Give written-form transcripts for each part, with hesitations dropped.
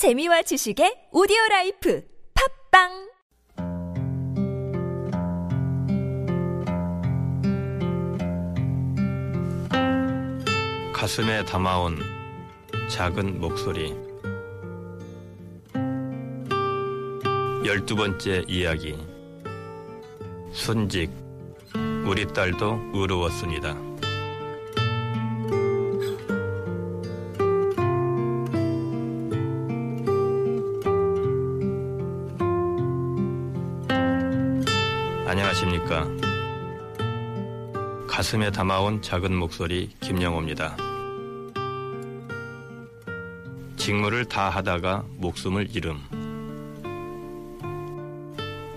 재미와 지식의 오디오라이프 팝빵 가슴에 담아온 작은 목소리 12번째 이야기 순직 우리 딸도 의로웠습니다. 안녕하십니까? 가슴에 담아온 작은 목소리 김영호입니다. 직무를 다 하다가 목숨을 잃음.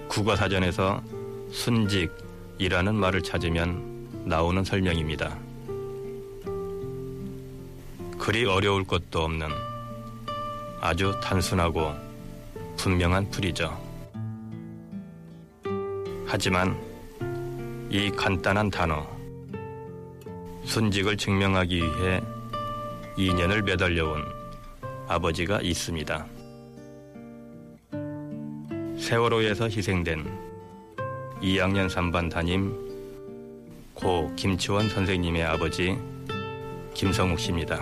국어사전에서 순직이라는 말을 찾으면 나오는 설명입니다. 그리 어려울 것도 없는 아주 단순하고 분명한 풀이죠. 하지만 이 간단한 단어, 순직을 증명하기 위해 인연을 매달려온 아버지가 있습니다. 세월호에서 희생된 2학년 3반 담임 고 김초원 선생님의 아버지 김성욱 씨입니다.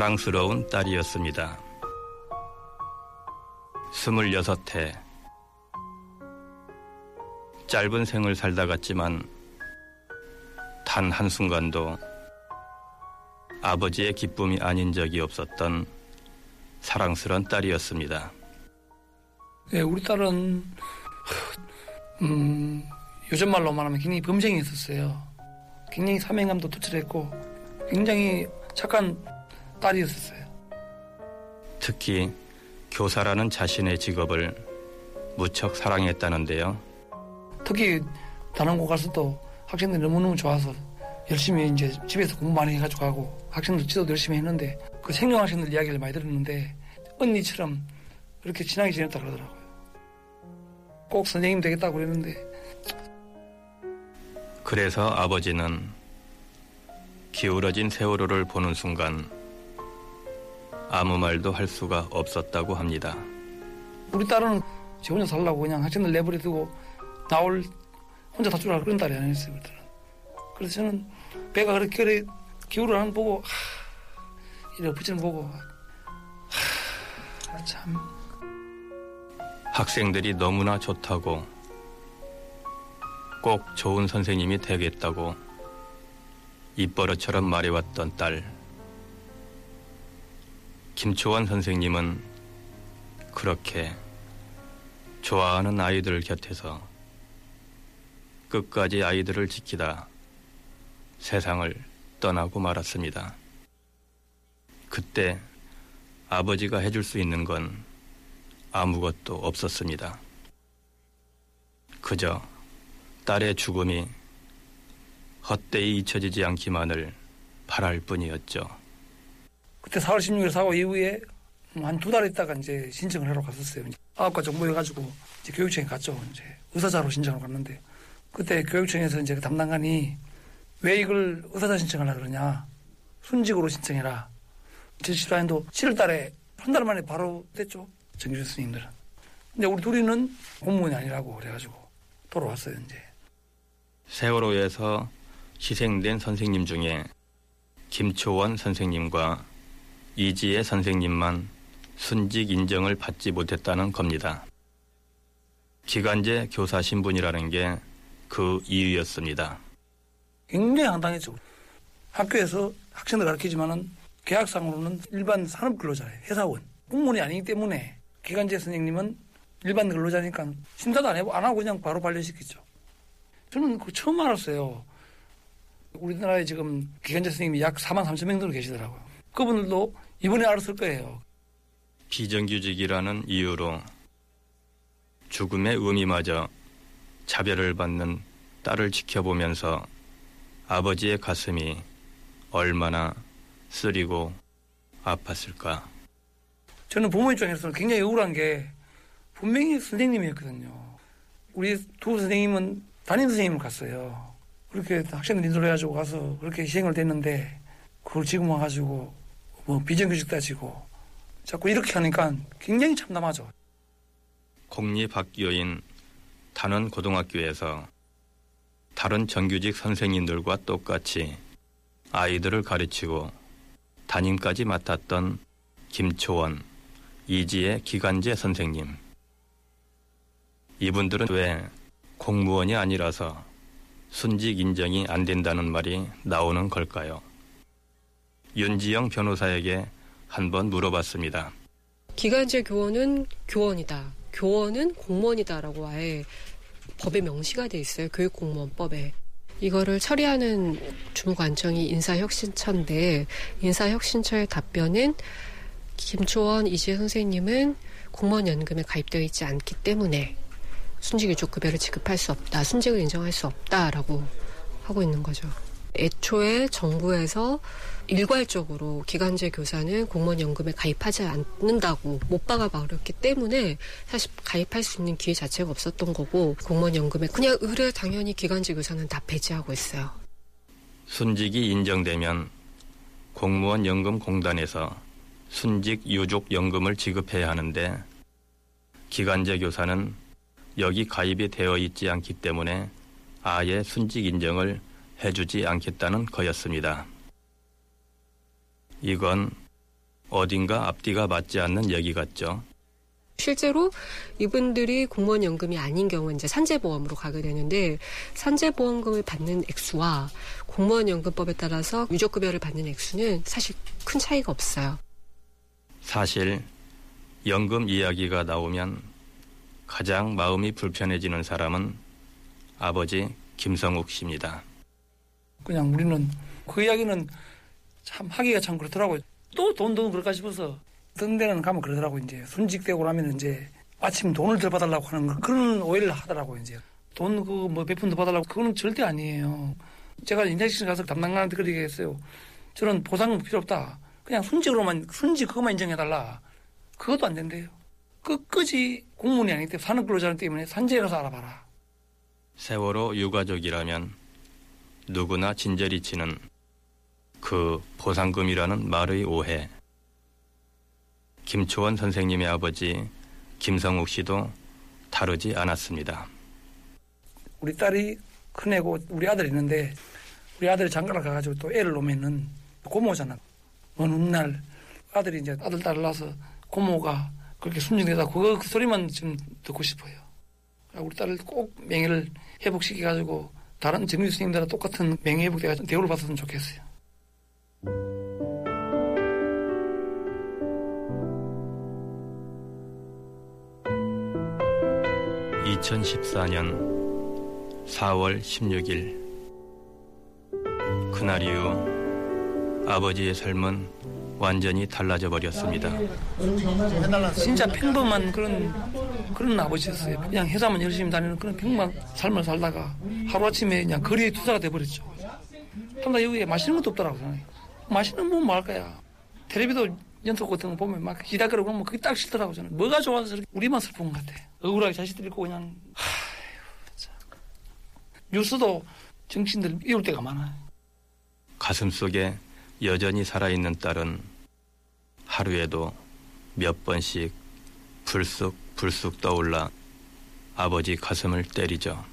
사랑스러운 딸이었습니다. 26회 짧은 생을 살다 갔지만 단 한순간도 아버지의 기쁨이 아닌 적이 없었던 사랑스러운 딸이었습니다. 네, 우리 딸은 요즘 말로 말하면 굉장히 범생이었어요. 굉장히 사명감도 투철했고 굉장히 착한 딸이었어요. 특히 교사라는 자신의 직업을 무척 사랑했다는데요. 특히 다른 곳 가서도 학생들이 너무너무 좋아서 열심히 이제 집에서 공부 많이 해가지고 하고 학생들 지도도 열심히 했는데 그 생존 학생들 이야기를 많이 들었는데 언니처럼 그렇게 친하게 지냈다 그러더라고요. 꼭 선생님 되겠다고 그랬는데. 그래서 아버지는 기울어진 세월호를 보는 순간 아무 말도 할 수가 없었다고 합니다. 우리 딸은 제 혼자 살라고 그냥 학생들 내버려 두고 나올 혼자 다 주라 그런 딸이 아니었어요. 그래서 저는 배가 그렇게 기울을 안 보고 이래 부치는 보고 참 학생들이 너무나 좋다고 꼭 좋은 선생님이 되겠다고 입버릇처럼 말해왔던 딸 김초원 선생님은 그렇게 좋아하는 아이들 곁에서 끝까지 아이들을 지키다 세상을 떠나고 말았습니다. 그때 아버지가 해줄 수 있는 건 아무것도 없었습니다. 그저 딸의 죽음이 헛되이 잊혀지지 않기만을 바랄 뿐이었죠. 그때 4월 16일 사고 이후에 한 두 달 있다가 이제 신청을 하러 갔었어요. 아홉과 정모해가지고 이제 교육청에 갔죠. 이제 의사자로 신청을 갔는데 그때 교육청에서 이제 그 담당관이 왜 이걸 의사자 신청을 하라 그러냐. 순직으로 신청해라. 제 실화인도 7월 달에 한 달 만에 바로 됐죠. 정규 스님들은. 근데 우리 둘이는 공무원이 아니라고 그래가지고 돌아왔어요. 이제. 세월호에서 희생된 선생님 중에 김초원 선생님과 이지혜 선생님만 순직 인정을 받지 못했다는 겁니다. 기간제 교사 신분이라는 게 그 이유였습니다. 굉장히 황당했죠. 학교에서 학생들 가르치지만은 계약상으로는 일반 산업 근로자예요. 회사원. 공무원이 아니기 때문에 기간제 선생님은 일반 근로자니까 심사도 안 하고 그냥 바로 발령시켰죠. 저는 그거 처음 알았어요. 우리나라에 지금 기간제 선생님이 약 43,000명 정도 계시더라고요. 그분들도 이번에 알았을 거예요. 비정규직이라는 이유로 죽음의 의미마저 차별을 받는 딸을 지켜보면서 아버지의 가슴이 얼마나 쓰리고 아팠을까. 저는 부모 입장에서는 굉장히 억울한 게 분명히 선생님이었거든요. 우리 두 선생님은 담임 선생님을 갔어요. 그렇게 학생들 인솔해 가지고 가서 그렇게 희생을 됐는데 그걸 지금 와가지고 뭐 비정규직 따지고 자꾸 이렇게 하니까 굉장히 참담하죠. 공립학교인 단원고등학교에서 다른 정규직 선생님들과 똑같이 아이들을 가르치고 담임까지 맡았던 김초원, 이지혜 기간제 선생님. 이분들은 왜 공무원이 아니라서 순직 인정이 안 된다는 말이 나오는 걸까요? 윤지영 변호사에게 한번 물어봤습니다. 기간제 교원은 교원이다. 교원은 공무원이다라고 아예 법에 명시가 돼 있어요. 교육공무원법에. 이거를 처리하는 주무관청이 인사혁신처인데 인사혁신처의 답변은 김초원, 이지혜 선생님은 공무원연금에 가입되어 있지 않기 때문에 순직유족급여를 지급할 수 없다. 순직을 인정할 수 없다라고 하고 있는 거죠. 애초에 정부에서 일괄적으로 기간제 교사는 공무원연금에 가입하지 않는다고 못 박아버렸기 때문에 사실 가입할 수 있는 기회 자체가 없었던 거고 공무원연금에 그냥 의뢰 당연히 기간제 교사는 다 배제하고 있어요. 순직이 인정되면 공무원연금공단에서 순직 유족연금을 지급해야 하는데 기간제 교사는 여기 가입이 되어 있지 않기 때문에 아예 순직 인정을 해주지 않겠다는 거였습니다. 이건 어딘가 앞뒤가 맞지 않는 얘기 같죠. 실제로 이분들이 공무원 연금이 아닌 경우는 이제 산재보험으로 가게 되는데 산재보험금을 받는 액수와 공무원 연금법에 따라서 유족급여를 받는 액수는 사실 큰 차이가 없어요. 사실 연금 이야기가 나오면 가장 마음이 불편해지는 사람은 아버지 김성욱 씨입니다. 그냥 우리는 그 이야기는 참 하기가 참 그렇더라고요. 또 돈도 그럴까 싶어서 어떤 데는 가면 그러더라고요. 이제 순직되고 나면 이제 마침 돈을 더 받으려고 하는 그런 오해를 하더라고요. 이제 돈 그 뭐 몇 푼 더 받으려고 그거는 절대 아니에요. 제가 인사혁신 가서 담당관한테 그렇게 얘기했어요. 저는 보상은 필요 없다. 그냥 순직 그것만 인정해달라. 그것도 안 된대요. 끝까지 공무원이 아니기 때문에 사는 근로자는 때문에 산재에 가서 알아봐라. 세월호 유가족이라면 누구나 진저리 치는 그 보상금이라는 말의 오해. 김초원 선생님의 아버지 김성욱 씨도 다르지 않았습니다. 우리 딸이 큰애고 우리 아들이 있는데 우리 아들이 장가를 가가지고 또 애를 놓으면은 고모잖아. 어느 날 아들이 이제 아들 딸을 낳아서 고모가 그렇게 순직되다 그 소리만 지금 듣고 싶어요. 우리 딸을 꼭 명예를 회복시켜가지고 다른 정규 선생님들과 똑같은 명예 회복대가 대우를 받았으면 좋겠어요. (2014년 4월 16일) 그날 이후 아버지의 삶은 완전히 달라져 버렸습니다. 진짜 평범한 그런 아버지였어요. 그냥 회사만 열심히 다니는 그런 평범한 삶을 살다가 하루아침에 그냥 거리에 투사가 돼버렸죠. 그러다 여기에 맛있는 것도 없더라고요. 맛있는 건 뭐 할 거야. 텔레비도 연속 같은 거 보면 막 기다리고 그러면 그게 딱 싫더라고요. 저는. 뭐가 좋아서 우리만 슬픈 것 같아. 억울하게 자식들 있고 그냥 뉴스도 정신들 이럴 때가 많아요. 가슴 속에 여전히 살아있는 딸은 하루에도 몇 번씩 불쑥 떠올라 아버지 가슴을 때리죠.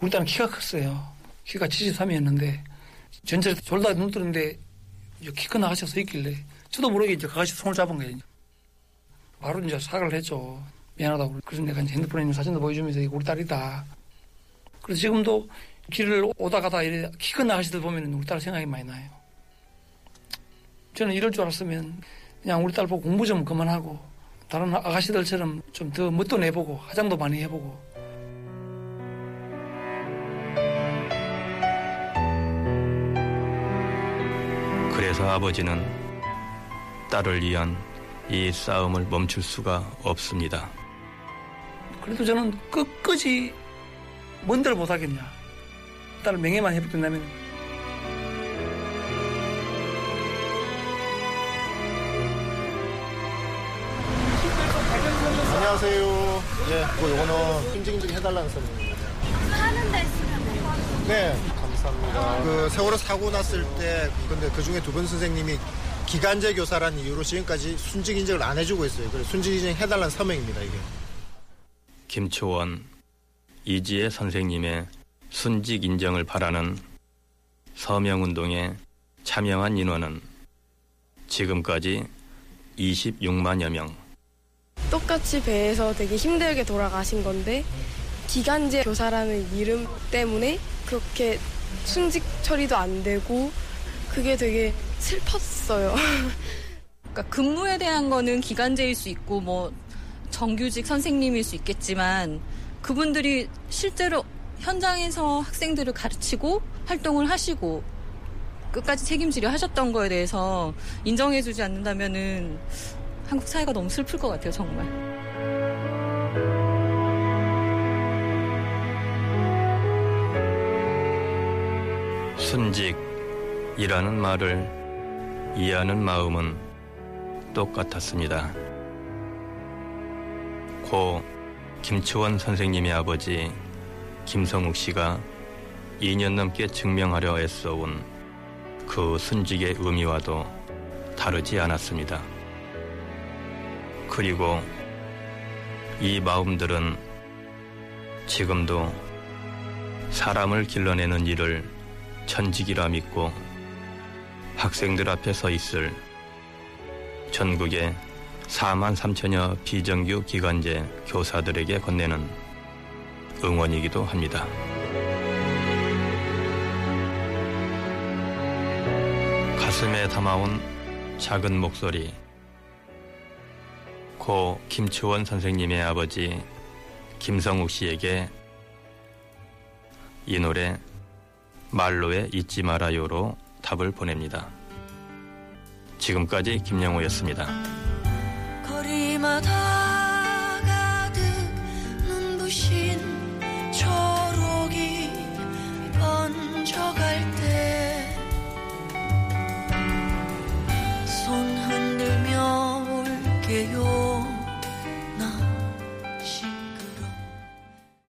우리 딸은 키가 컸어요. 키가 73이었는데 전철에 졸다가 눈 뜨는데 키 큰 아가씨가 서 있길래 저도 모르게 이제 그 아가씨 손을 잡은 거예요. 바로 이제 사과를 했죠. 미안하다고. 그래서 내가 이제 핸드폰에 있는 사진도 보여주면서 우리 딸이다. 그래서 지금도 길을 오다 가다 키 큰 아가씨들 보면 우리 딸 생각이 많이 나요. 저는 이럴 줄 알았으면 그냥 우리 딸 보고 공부 좀 그만하고 다른 아가씨들처럼 좀 더 멋도 내보고 화장도 많이 해보고. 그래서 아버지는 딸을 위한 이 싸움을 멈출 수가 없습니다. 그래도 저는 끝까지 뭔들 못하겠냐. 딸 명예만 회복된다면 안녕하세요. 예, 그리고 요거는 징징징 해달라는 선생님. 하는 데 있으면 되고. 네, 감사합니다. 그 세월호 사고 났을 때, 근데 그 중에 두 분 선생님이 기간제 교사라는 이유로 지금까지 순직 인증을 안 해주고 있어요. 그래서 순직 인증 해달라는 서명입니다, 이게. 김초원, 이지혜 선생님의 순직 인정을 바라는 서명운동에 참여한 인원은 지금까지 26만여 명. 똑같이 배에서 되게 힘들게 돌아가신 건데 기간제 교사라는 이름 때문에 그렇게 순직 처리도 안 되고 그게 되게 슬펐어요. 그러니까 근무에 대한 거는 기간제일 수 있고 뭐 정규직 선생님일 수 있겠지만 그분들이 실제로 현장에서 학생들을 가르치고 활동을 하시고 끝까지 책임지려 하셨던 거에 대해서 인정해주지 않는다면은 한국 사회가 너무 슬플 것 같아요, 정말. 순직이라는 말을 이해하는 마음은 똑같았습니다. 고 김초원 선생님의 아버지 김성욱 씨가 2년 넘게 증명하려 애써온 그 순직의 의미와도 다르지 않았습니다. 그리고 이 마음들은 지금도 사람을 길러내는 일을 천직이라 믿고 학생들 앞에 서 있을 전국의 4만 3천여 비정규 기간제 교사들에게 건네는 응원이기도 합니다. 가슴에 담아온 작은 목소리. 고 김초원 선생님의 아버지 김성욱 씨에게 이 노래 말로에 잊지 말아요로 답을 보냅니다. 지금까지 김영호였습니다. 거리마다 가득 눈부신